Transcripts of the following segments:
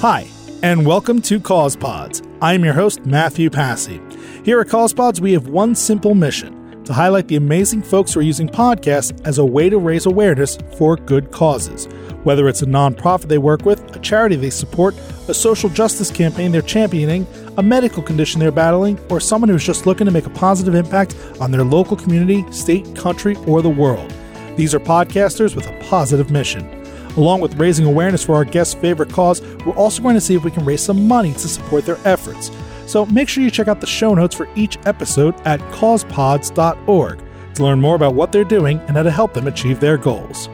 Hi, and welcome to Cause Pods. I'm your host, Matthew Passy. Here at Cause Pods, we have one simple mission, to highlight the amazing folks who are using podcasts as a way to raise awareness for good causes. Whether it's a nonprofit they work with, a charity they support, a social justice campaign they're championing, a medical condition they're battling, or someone who's just looking to make a positive impact on their local community, state, country, or the world. These are podcasters with a positive mission. Along with raising awareness for our guests' favorite cause, we're also going to see if we can raise some money to support their efforts. So make sure you check out the show notes for each episode at causepods.org to learn more about what they're doing and how to help them achieve their goals.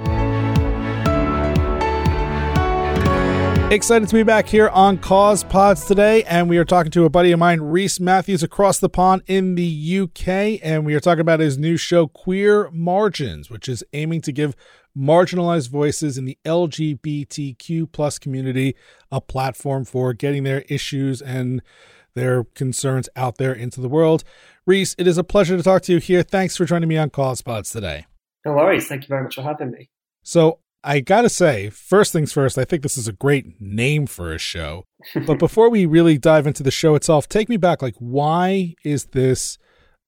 Excited to be back here on Cause Pods today, and we are talking to a buddy of mine, Reese Matthews, across the pond in the UK, and we are talking about his new show, Queer Margins, which is aiming to give marginalized voices in the LGBTQ plus community a platform for getting their issues and their concerns out there into the world. Reese, it is a pleasure to talk to you here. Thanks for joining me on Cause Pods today. No worries. Thank you very much for having me. So I got to say, first things first, I think this is a great name for a show. But before we really dive into the show itself, take me back. Like, why is this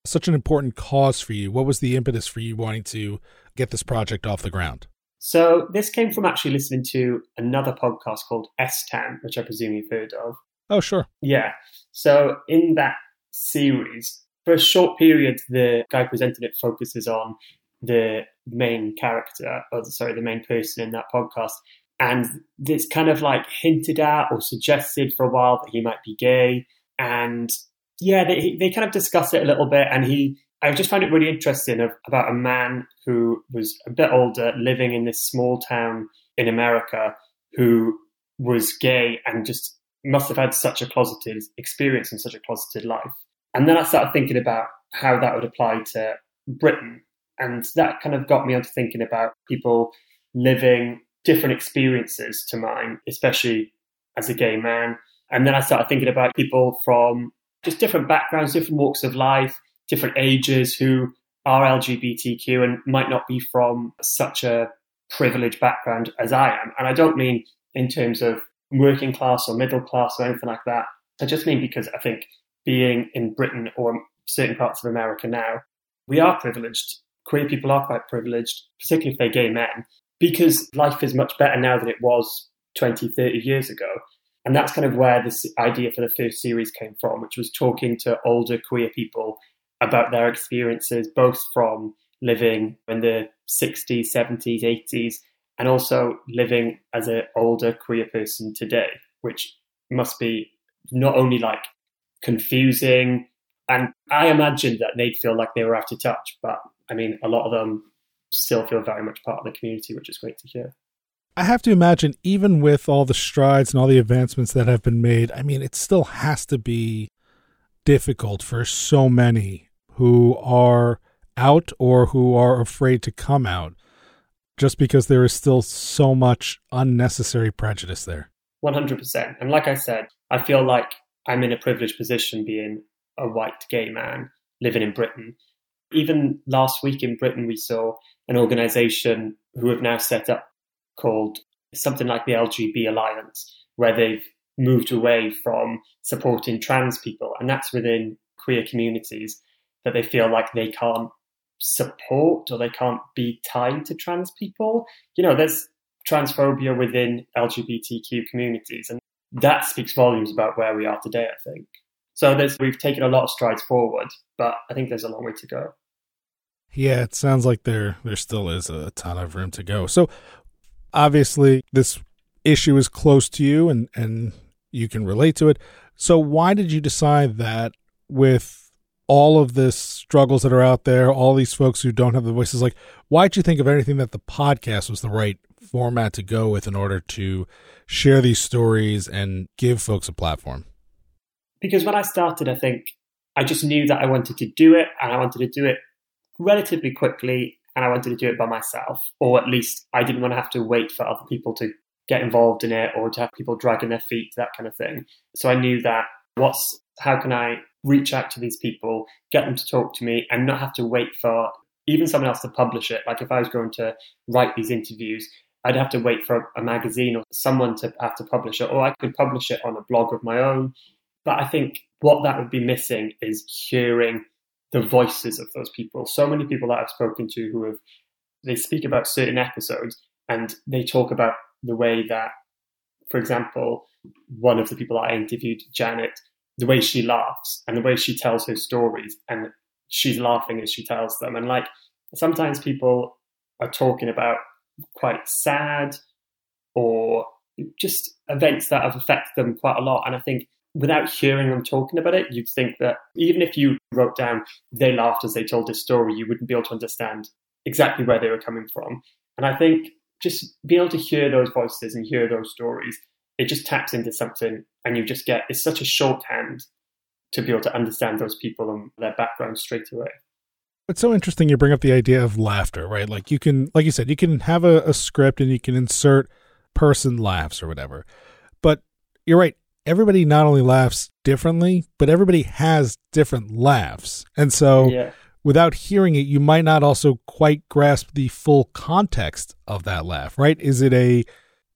such an important cause for you? What was the impetus for you wanting to get this project off the ground? So this came from actually listening to another podcast called S10, which I presume you've heard of. Oh, sure. Yeah. So in that series, for a short period, the guy presenting it focuses on the main person in that podcast. And it's kind of like hinted at or suggested for a while that he might be gay. And yeah, they kind of discuss it a little bit. And I just found it really interesting about a man who was a bit older living in this small town in America who was gay and just must have had such a closeted experience and such a closeted life. And then I started thinking about how that would apply to Britain. And that kind of got me onto thinking about people living different experiences to mine, especially as a gay man. And then I started thinking about people from just different backgrounds, different walks of life, different ages who are LGBTQ and might not be from such a privileged background as I am. And I don't mean in terms of working class or middle class or anything like that. I just mean because I think being in Britain or certain parts of America now, we are privileged. Queer people are quite privileged, particularly if they're gay men, because life is much better now than it was 20, 30 years ago. And that's kind of where this idea for the first series came from, which was talking to older queer people about their experiences, both from living in the 60s, 70s, 80s, and also living as an older queer person today, which must be not only like confusing, and I imagine that they'd feel like they were out of touch, but I mean, a lot of them still feel very much part of the community, which is great to hear. I have to imagine, even with all the strides and all the advancements that have been made, I mean, it still has to be difficult for so many who are out or who are afraid to come out, just because there is still so much unnecessary prejudice there. 100%. And like I said, I feel like I'm in a privileged position being a white gay man living in Britain. Even last week in Britain, we saw an organisation who have now set up called something like the LGB Alliance, where they've moved away from supporting trans people. And that's within queer communities that they feel like they can't support or they can't be tied to trans people. You know, there's transphobia within LGBTQ communities. And that speaks volumes about where we are today, I think. So we've taken a lot of strides forward, but I think there's a long way to go. Yeah, it sounds like there still is a ton of room to go. So obviously this issue is close to you and you can relate to it. So why did you decide that with all of the struggles that are out there, all these folks who don't have the voices, like, why did you think of anything that the podcast was the right format to go with in order to share these stories and give folks a platform? Because when I started, I think I just knew that I wanted to do it and I wanted to do it relatively quickly and I wanted to do it by myself, or at least I didn't want to have to wait for other people to get involved in it or to have people dragging their feet, that kind of thing. So I knew that how can I reach out to these people, get them to talk to me and not have to wait for even someone else to publish it? Like if I was going to write these interviews, I'd have to wait for a magazine or someone to have to publish it, or I could publish it on a blog of my own. But I think what that would be missing is hearing the voices of those people. So many people that I've spoken to who have, they speak about certain episodes and they talk about the way that, for example, one of the people that I interviewed, Janet, the way she laughs and the way she tells her stories, and she's laughing as she tells them. And like, sometimes people are talking about quite sad or just events that have affected them quite a lot. And I think without hearing them talking about it, you'd think that even if you wrote down they laughed as they told this story, you wouldn't be able to understand exactly where they were coming from. And I think just being able to hear those voices and hear those stories, it just taps into something, and you just get, it's such a shorthand to be able to understand those people and their background straight away. It's so interesting you bring up the idea of laughter, right? Like you can, like you said, you can have a script and you can insert person laughs or whatever. But you're right. Everybody not only laughs differently, but everybody has different laughs. And so without hearing it, you might not also quite grasp the full context of that laugh, right? Is it a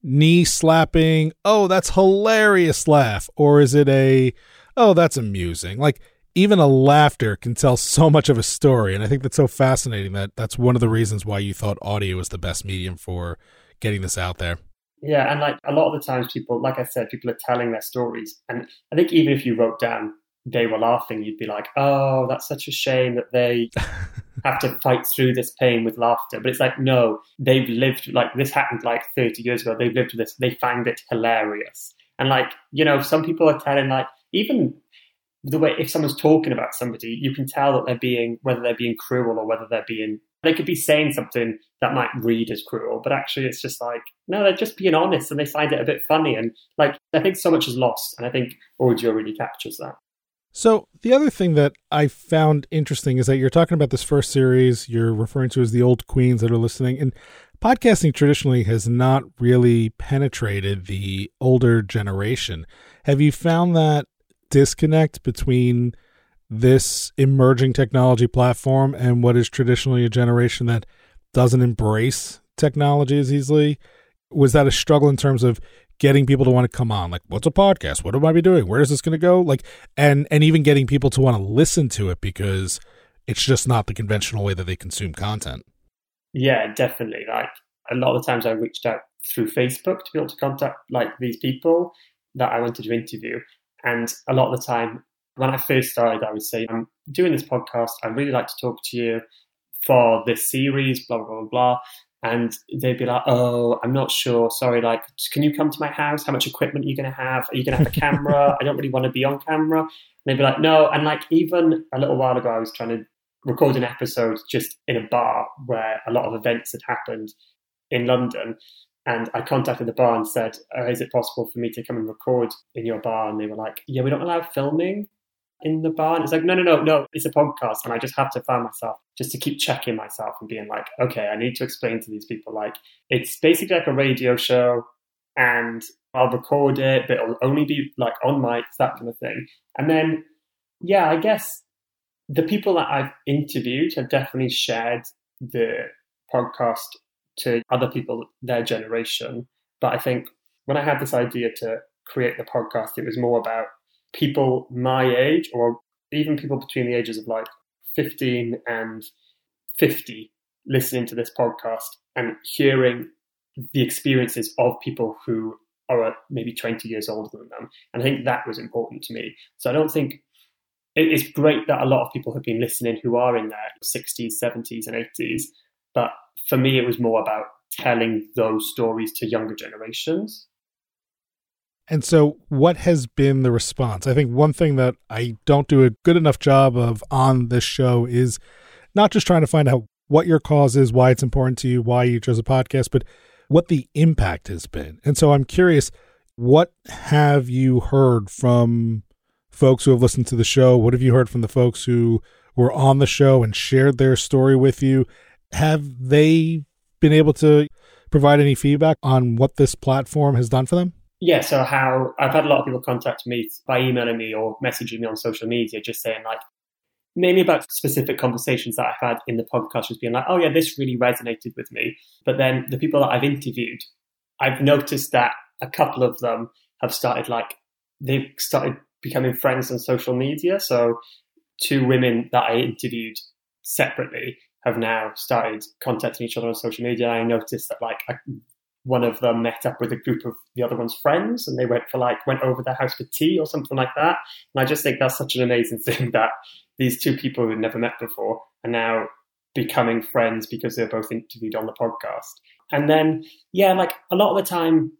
knee slapping, oh, that's hilarious laugh? Or is it a, oh, that's amusing? Like even a laughter can tell so much of a story. And I think that's so fascinating that that's one of the reasons why you thought audio was the best medium for getting this out there. Yeah, and like a lot of the times people, like I said, people are telling their stories. And I think even if you wrote down they were laughing, you'd be like, oh, that's such a shame that they have to fight through this pain with laughter. But it's like, no, they've lived, like this happened like 30 years ago. They've lived with this. They find it hilarious. And like, you know, some people are telling like, even the way if someone's talking about somebody, you can tell that they're being, whether they're being cruel or whether they're being, they could be saying something that might read as cruel, but actually it's just like, no, they're just being honest and they find it a bit funny. And like, I think so much is lost. And I think audio really captures that. So the other thing that I found interesting is that you're talking about this first series you're referring to as the old queens that are listening. And podcasting traditionally has not really penetrated the older generation. Have you found that disconnect between this emerging technology platform and what is traditionally a generation that doesn't embrace technology as easily? Was that a struggle in terms of getting people to want to come on? Like, what's a podcast? What am I be doing? Where is this going to go? Like, and even getting people to want to listen to it because it's just not the conventional way that they consume content. Yeah, definitely. Like a lot of the times I reached out through Facebook to be able to contact like these people that I wanted to interview. And a lot of the time, when I first started, I would say, I'm doing this podcast. I'd really like to talk to you for this series, blah, blah, blah, blah. And they'd be like, oh, I'm not sure. Sorry, like, can you come to my house? How much equipment are you going to have? Are you going to have a camera? I don't really want to be on camera. And they'd be like, no. And like, even a little while ago, I was trying to record an episode just in a bar where a lot of events had happened in London. And I contacted the bar and said, is it possible for me to come and record in your bar? And they were like, yeah, we don't allow filming in the bar. And it's like, no, it's a podcast. And I just have to find myself just to keep checking myself and being like, okay, I need to explain to these people, like, it's basically like a radio show and I'll record it, but it'll only be like on mics, that kind of thing. And then, yeah, I guess the people that I've interviewed have definitely shared the podcast to other people, their generation. But I think when I had this idea to create the podcast, it was more about people my age, or even people between the ages of like 15 and 50, listening to this podcast and hearing the experiences of people who are maybe 20 years older than them. And I think that was important to me. So I don't think, it's great that a lot of people have been listening who are in their 60s, 70s and 80s. But for me, it was more about telling those stories to younger generations. And so what has been the response? I think one thing that I don't do a good enough job of on this show is not just trying to find out what your cause is, why it's important to you, why you chose a podcast, but what the impact has been. And so I'm curious, what have you heard from folks who have listened to the show? What have you heard from the folks who were on the show and shared their story with you? Have they been able to provide any feedback on what this platform has done for them? Yeah, so how I've had a lot of people contact me by emailing me or messaging me on social media, just saying like, mainly about specific conversations that I've had in the podcast, just being like, oh yeah, this really resonated with me. But then the people that I've interviewed, I've noticed that a couple of them have started, like, they've started becoming friends on social media. So 2 women that I interviewed separately have now started contacting each other on social media. I noticed that, like, one of them met up with a group of the other one's friends, and they went over their house for tea or something like that. And I just think that's such an amazing thing that these 2 people who had never met before are now becoming friends because they're both interviewed on the podcast. And then, yeah, like, a lot of the time,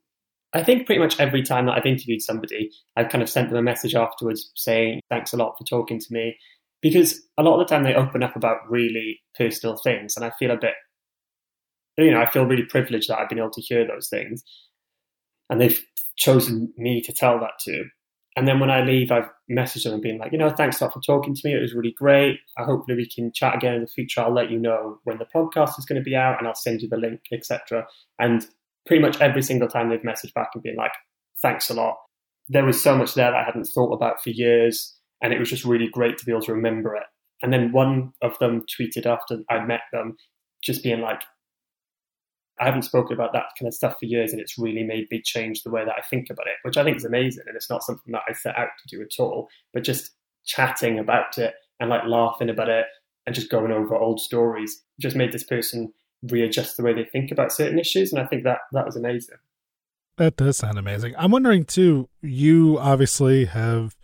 I think pretty much every time that I've interviewed somebody, I've kind of sent them a message afterwards saying, thanks a lot for talking to me. Because a lot of the time they open up about really personal things. And I feel I feel really privileged that I've been able to hear those things. And they've chosen me to tell that to. And then when I leave, I've messaged them and been like, thanks a lot for talking to me. It was really great. Hopefully we can chat again in the future. I'll let you know when the podcast is going to be out and I'll send you the link, etc. And pretty much every single time they've messaged back and been like, thanks a lot. There was so much there that I hadn't thought about for years. And it was just really great to be able to remember it. And then one of them tweeted after I met them, just being like, I haven't spoken about that kind of stuff for years, and it's really made me change the way that I think about it, which I think is amazing. And it's not something that I set out to do at all, but just chatting about it and like laughing about it and just going over old stories just made this person readjust the way they think about certain issues. And I think that was amazing. That does sound amazing. I'm wondering too, you obviously have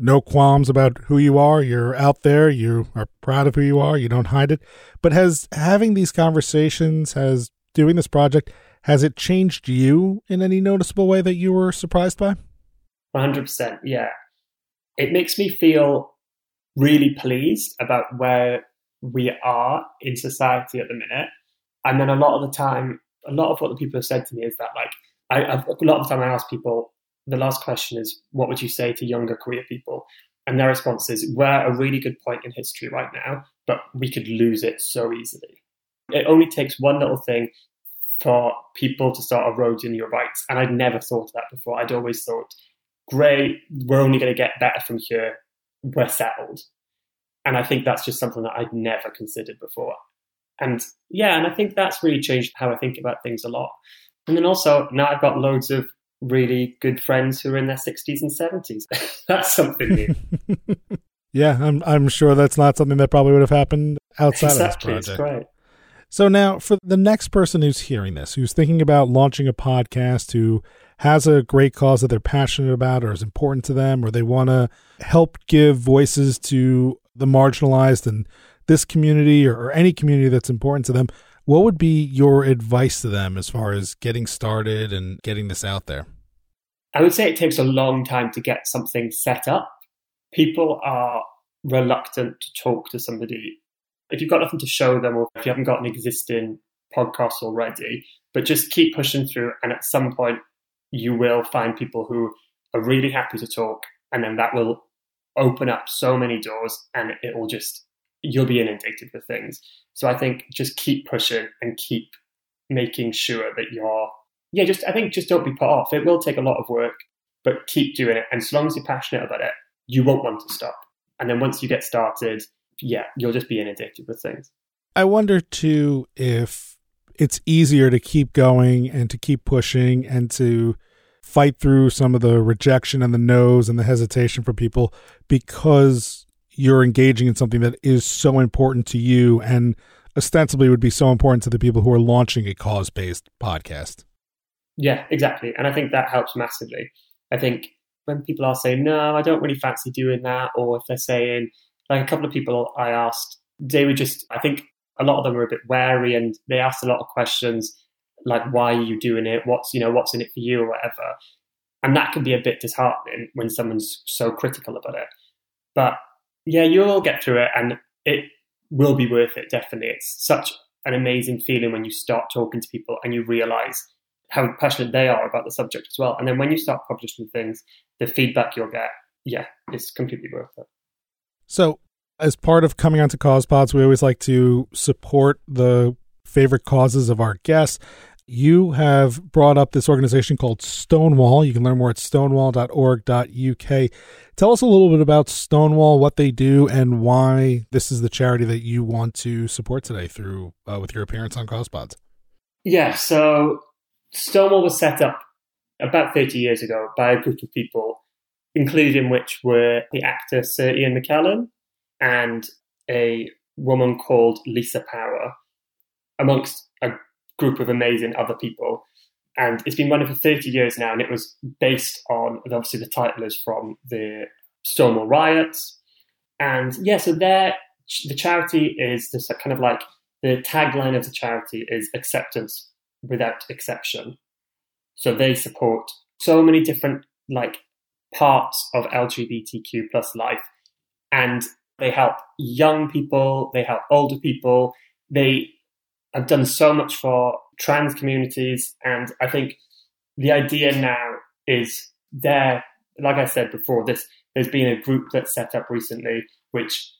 no qualms about who you are. You're out there. You are proud of who you are. You don't hide it. But has having these conversations, has doing this project, has it changed you in any noticeable way that you were surprised by? 100%. Yeah. It makes me feel really pleased about where we are in society at the minute. And then a lot of the time, a lot of what the people have said to me is that, like, a lot of the time I ask people, the last question is, what would you say to younger queer people? And their response is, we're at a really good point in history right now, but we could lose it so easily. It only takes one little thing for people to start eroding your rights. And I'd never thought of that before. I'd always thought, great, we're only going to get better from here. We're settled. And I think that's just something that I'd never considered before. And yeah, and I think that's really changed how I think about things a lot. And then also, now I've got loads of really good friends who are in their 60s and 70s. That's something new. Yeah, I'm sure that's not something that probably would have happened outside of this project. Great. So now, for the next person who's hearing this, who's thinking about launching a podcast, who has a great cause that they're passionate about or is important to them, or they want to help give voices to the marginalized in this community or any community that's important to them, what would be your advice to them as far as getting started and getting this out there? I would say it takes a long time to get something set up. People are reluctant to talk to somebody. If you've got nothing to show them, or if you haven't got an existing podcast already, but just keep pushing through. And at some point, you will find people who are really happy to talk. And then that will open up so many doors, and it will just, you'll be inundated with things. So I think just keep pushing and keep making sure that you're, I think just don't be put off. It will take a lot of work, but keep doing it. And so long as you're passionate about it, you won't want to stop. And then once you get started, you'll just be inundated with things. I wonder too, if it's easier to keep going and to keep pushing and to fight through some of the rejection and the no's and the hesitation for people because you're engaging in something that is so important to you and ostensibly would be so important to the people who are launching a cause-based podcast. Yeah, exactly. And I think that helps massively. I think when people are saying, no, I don't really fancy doing that, or if they're saying, like a couple of people I asked, they were just, I think a lot of them were a bit wary and they asked a lot of questions like, why are you doing it? What's in it for you or whatever. And that can be a bit disheartening when someone's so critical about it. But yeah, you'll get through it and it will be worth it, definitely. It's such an amazing feeling when you start talking to people and you realise how passionate they are about the subject as well. And then when you start publishing things, the feedback you'll get, it's completely worth it. So as part of coming onto CausePods, we always like to support the favorite causes of our guests. You have brought up this organization called Stonewall. You can learn more at stonewall.org.uk. Tell us a little bit about Stonewall, what they do, and why this is the charity that you want to support today through with your appearance on CrossPods. Yeah, so Stonewall was set up about 30 years ago by a group of people, including which were the actor Sir Ian McKellen and a woman called Lisa Power, amongst a group of amazing other people. And it's been running for 30 years now, and it was based on, obviously, the title is from the Stonewall riots. And yeah, so the charity is this kind of like, the tagline of the charity is acceptance without exception. So they support so many different like parts of LGBTQ plus life, and they help young people, they help older people, they have done so much for trans communities. And I think the idea now is there, like I said before, there's been a group that's set up recently, which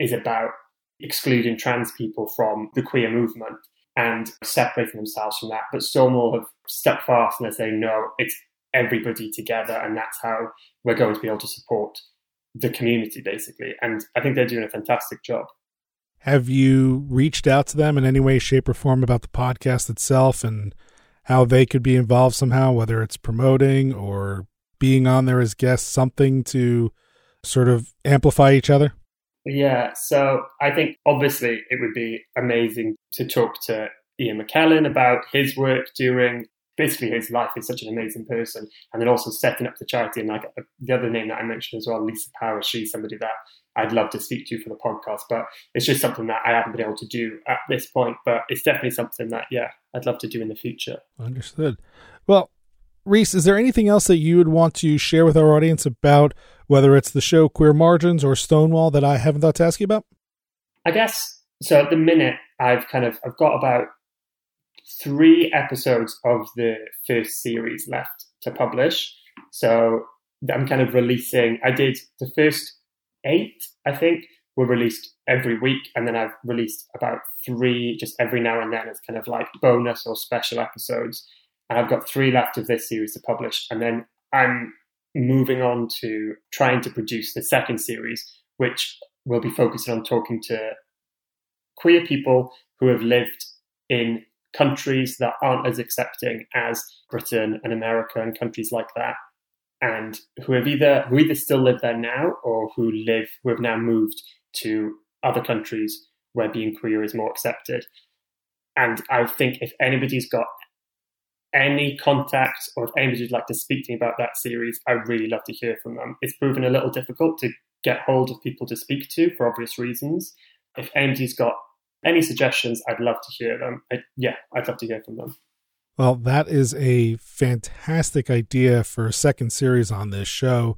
is about excluding trans people from the queer movement and separating themselves from that. But Stonewall have stuck fast and they're saying, no, it's everybody together. And that's how we're going to be able to support the community, basically. And I think they're doing a fantastic job. Have you reached out to them in any way, shape, or form about the podcast itself and how they could be involved somehow, whether it's promoting or being on there as guests, something to sort of amplify each other? Yeah, so I think obviously it would be amazing to talk to Ian McKellen about his work during basically his life. He's such an amazing person. And then also setting up the charity. And like the other name that I mentioned as well, Lisa Power, she's somebody that I'd love to speak to for the podcast, but it's just something that I haven't been able to do at this point. But it's definitely something that, yeah, I'd love to do in the future. Understood. Well, Reese, is there anything else that you would want to share with our audience about whether it's the show Queer Margins or Stonewall that I haven't thought to ask you about? I guess, so at the minute, I've got about 3 episodes of the first series left to publish. So I'm kind of releasing, I did the first 8, I think, were released every week. And then I've released about 3 just every now and then as kind of like bonus or special episodes. And I've got 3 left of this series to publish. And then I'm moving on to trying to produce the second series, which will be focusing on talking to queer people who have lived in countries that aren't as accepting as Britain and America and countries like that, and who either still live there now or who have now moved to other countries where being queer is more accepted. And I think if anybody's got any contacts or if anybody would like to speak to me about that series, I'd really love to hear from them. It's proven a little difficult to get hold of people to speak to for obvious reasons. If anybody's got any suggestions, I'd love to hear them. I'd love to hear from them. Well, that is a fantastic idea for a second series on this show.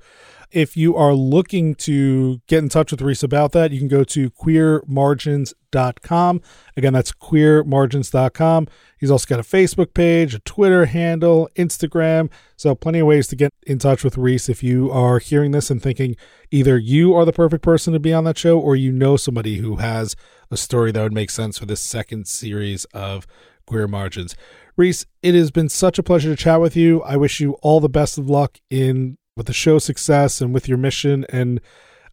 If you are looking to get in touch with Reese about that, you can go to queermargins.com. Again, that's queermargins.com. He's also got a Facebook page, a Twitter handle, Instagram. So plenty of ways to get in touch with Reese if you are hearing this and thinking either you are the perfect person to be on that show or you know somebody who has a story that would make sense for this second series of Queer Margins. Reese, it has been such a pleasure to chat with you. I wish you all the best of luck with the show's success and with your mission. And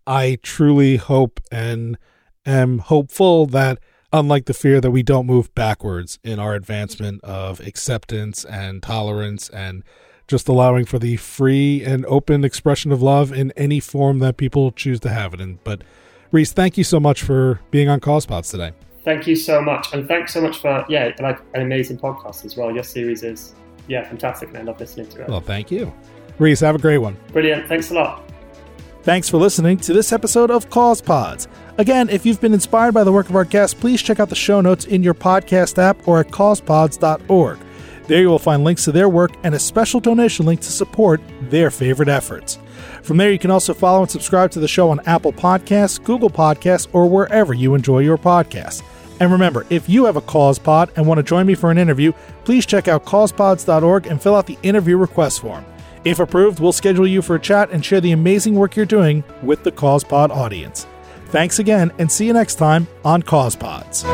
I truly hope and am hopeful that, unlike the fear, that we don't move backwards in our advancement of acceptance and tolerance and just allowing for the free and open expression of love in any form that people choose to have it in. But Reese, thank you so much for being on CausePods today. Thank you so much. And thanks so much for, an amazing podcast as well. Your series is, fantastic. And I love listening to it. Well, thank you. Reese, have a great one. Brilliant. Thanks a lot. Thanks for listening to this episode of Cause Pods. Again, if you've been inspired by the work of our guests, please check out the show notes in your podcast app or at causepods.org. There you will find links to their work and a special donation link to support their favorite efforts. From there, you can also follow and subscribe to the show on Apple Podcasts, Google Podcasts, or wherever you enjoy your podcasts. And remember, if you have a Cause Pod and want to join me for an interview, please check out causepods.org and fill out the interview request form. If approved, we'll schedule you for a chat and share the amazing work you're doing with the Cause Pod audience. Thanks again, and see you next time on Cause Pods.